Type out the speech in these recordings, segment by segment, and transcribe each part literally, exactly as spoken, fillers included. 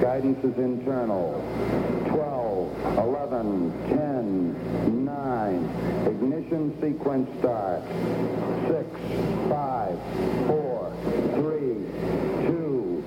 Guidance is internal. twelve, eleven, ten, nine. Ignition sequence start. six, five, four, three, two.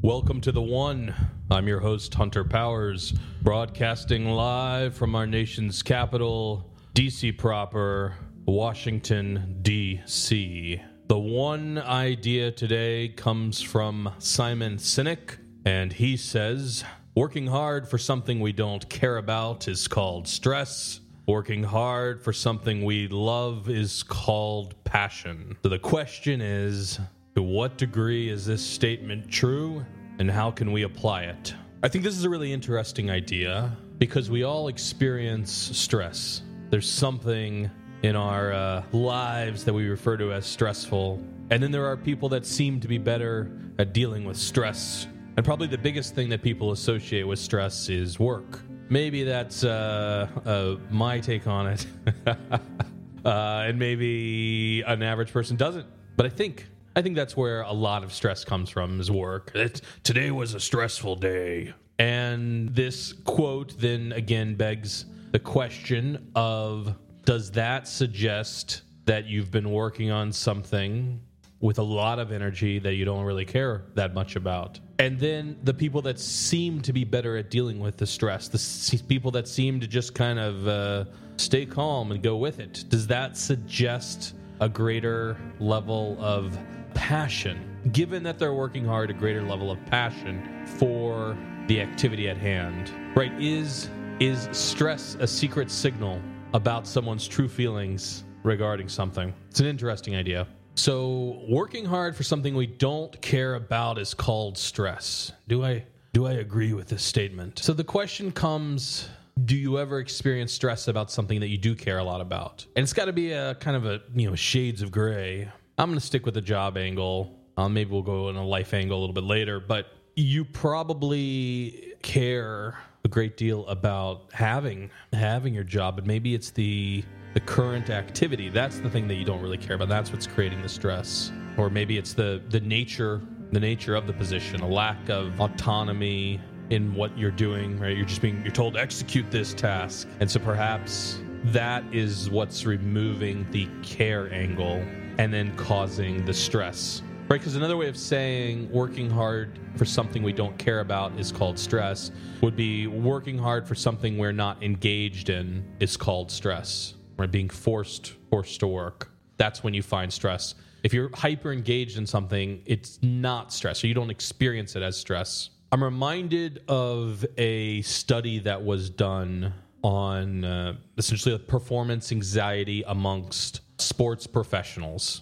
Welcome to The One. I'm your host, Hunter Powers, broadcasting live from our nation's capital, D C proper, Washington, D C The one idea today comes from Simon Sinek, and he says, working hard for something we don't care about is called stress. Working hard for something we love is called passion. So the question is, to what degree is this statement true, and how can we apply it? I think this is a really interesting idea, because we all experience stress. There's something in our uh, lives that we refer to as stressful. And then there are people that seem to be better at dealing with stress. And probably the biggest thing that people associate with stress is work. Maybe that's uh, uh, my take on it. uh, and maybe an average person doesn't. But I think I think that's where a lot of stress comes from, is work. It's, today was a stressful day. And this quote then again begs the question of, does that suggest that you've been working on something with a lot of energy that you don't really care that much about? And then the people that seem to be better at dealing with the stress, the people that seem to just kind of uh, stay calm and go with it, does that suggest a greater level of passion, given that they're working hard, a greater level of passion for the activity at hand, right? Is, is stress a secret signal about someone's true feelings regarding something? It's an interesting idea. So working hard for something we don't care about is called stress. Do I do I agree with this statement? So the question comes, do you ever experience stress about something that you do care a lot about? And it's got to be a kind of a, you know, shades of gray. I'm going to stick with the job angle. Um, maybe we'll go in a life angle a little bit later, but you probably care a great deal about having having your job, but maybe it's the the current activity. That's the thing that you don't really care about. That's what's creating the stress. Or maybe it's the the nature the nature of the position, a lack of autonomy in what you're doing, right? You're just being you're told to execute this task. And so perhaps that is what's removing the care angle and then causing the stress. Right, because another way of saying working hard for something we don't care about is called stress would be working hard for something we're not engaged in is called stress. Right, being forced forced to work. That's when you find stress. If you're hyper engaged in something, it's not stress, or you don't experience it as stress. I'm reminded of a study that was done on uh, essentially performance anxiety amongst sports professionals.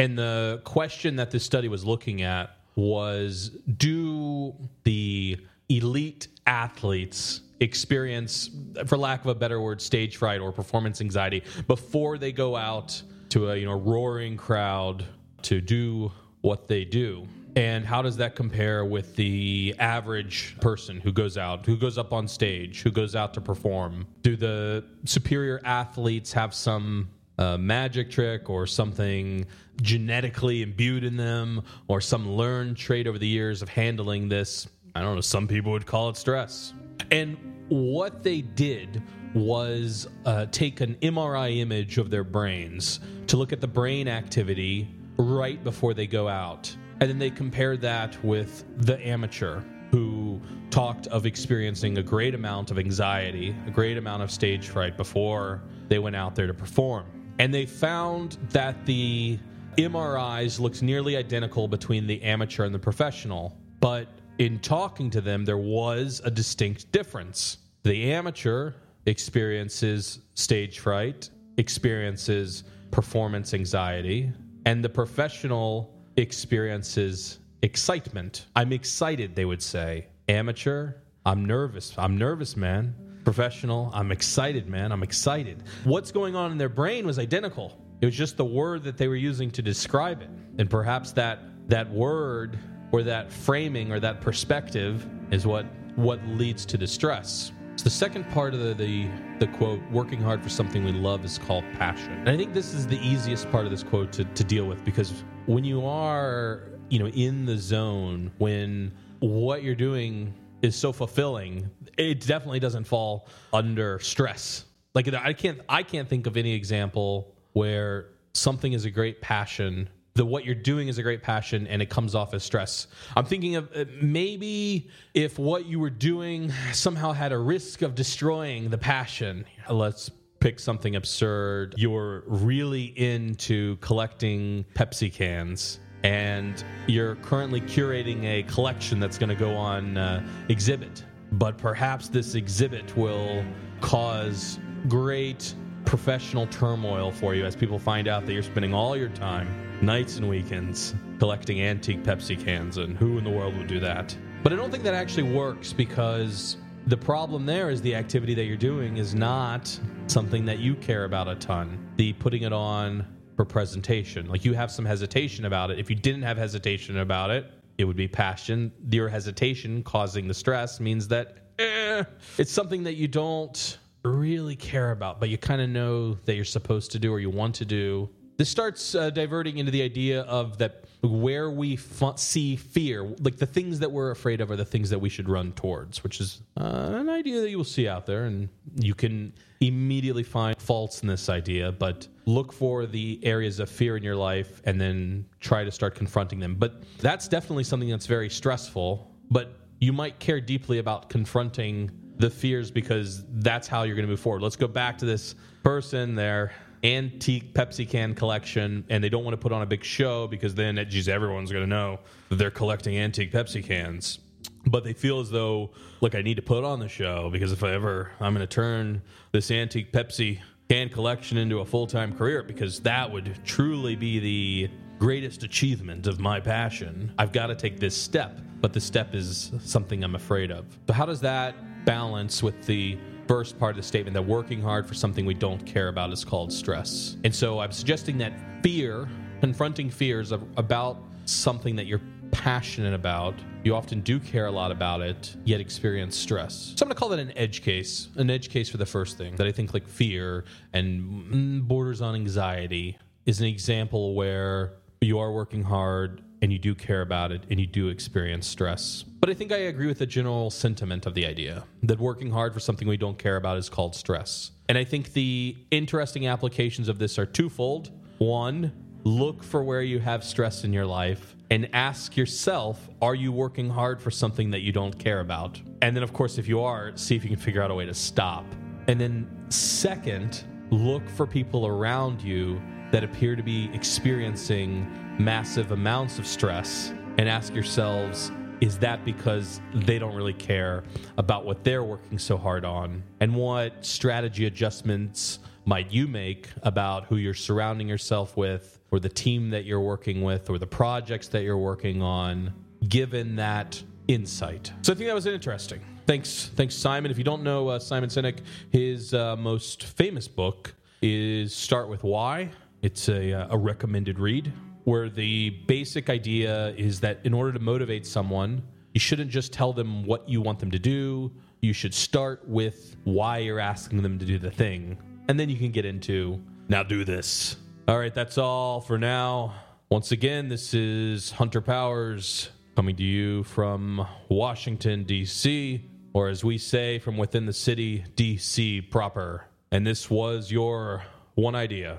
And the question that this study was looking at was, do the elite athletes experience, for lack of a better word, stage fright or performance anxiety before they go out to a you know roaring crowd to do what they do? And how does that compare with the average person who goes out, who goes up on stage, who goes out to perform? Do the superior athletes have some a magic trick or something genetically imbued in them or some learned trait over the years of handling this? I don't know, some people would call it stress. And what they did was uh, take an M R I image of their brains to look at the brain activity right before they go out. And then they compared that with the amateur who talked of experiencing a great amount of anxiety, a great amount of stage fright before they went out there to perform. And they found that the M R Is looked nearly identical between the amateur and the professional. But in talking to them, there was a distinct difference. The amateur experiences stage fright, experiences performance anxiety, and the professional experiences excitement. I'm excited, they would say. Amateur, I'm nervous. I'm nervous, man. Professional, I'm excited, man. I'm excited. What's going on in their brain was identical. It was just the word that they were using to describe it. And perhaps that that word or that framing or that perspective is what what leads to distress. So the second part of the, the the quote, working hard for something we love, is called passion. And I think this is the easiest part of this quote to, to deal with, because when you are you know, in the zone when what you're doing is so fulfilling, it definitely doesn't fall under stress. Like I can't, I can't think of any example where something is a great passion, that what you're doing is a great passion, and it comes off as stress. I'm thinking of maybe if what you were doing somehow had a risk of destroying the passion. Let's pick something absurd. You're really into collecting Pepsi cans, and you're currently curating a collection that's going to go on uh, exhibit. But perhaps this exhibit will cause great professional turmoil for you as people find out that you're spending all your time, nights and weekends, collecting antique Pepsi cans, and who in the world would do that? But I don't think that actually works, because the problem there is the activity that you're doing is not something that you care about a ton. The putting it on for presentation, like you have some hesitation about it. If you didn't have hesitation about it, it would be passion. Your hesitation causing the stress means that eh, it's something that you don't really care about, but you kind of know that you're supposed to do or you want to do. This starts uh, diverting into the idea of that where we fu- see fear, like the things that we're afraid of are the things that we should run towards, which is uh, an idea that you will see out there, and you can immediately find faults in this idea, but look for the areas of fear in your life and then try to start confronting them. But that's definitely something that's very stressful, but you might care deeply about confronting the fears because that's how you're going to move forward. Let's go back to this person there. Antique Pepsi can collection, and they don't want to put on a big show because then, geez, everyone's going to know that they're collecting antique Pepsi cans. But they feel as though, look, I need to put on the show because if I ever, I'm going to turn this antique Pepsi can collection into a full-time career because that would truly be the greatest achievement of my passion. I've got to take this step, but the step is something I'm afraid of. But how does that balance with the first part of the statement that working hard for something we don't care about is called stress? And so I'm suggesting that fear, confronting fears about something that you're passionate about, you often do care a lot about it, yet experience stress. So I'm going to call that an edge case, an edge case for the first thing that I think, like fear and borders on anxiety, is an example where you are working hard and you do care about it, and you do experience stress. But I think I agree with the general sentiment of the idea that working hard for something we don't care about is called stress. And I think the interesting applications of this are twofold. One, look for where you have stress in your life and ask yourself, are you working hard for something that you don't care about? And then, of course, if you are, see if you can figure out a way to stop. And then second, look for people around you that appear to be experiencing massive amounts of stress and ask yourselves, is that because they don't really care about what they're working so hard on? And what strategy adjustments might you make about who you're surrounding yourself with, or the team that you're working with, or the projects that you're working on, given that insight? So I think that was interesting. Thanks, thanks, Simon. If you don't know uh, Simon Sinek, his uh, most famous book is Start With Why. It's a, a recommended read, where the basic idea is that in order to motivate someone, you shouldn't just tell them what you want them to do. You should start with why you're asking them to do the thing. And then you can get into, now do this. All right, that's all for now. Once again, this is Hunter Powers coming to you from Washington, D C, or as we say, from within the city, D C proper. And this was your one idea.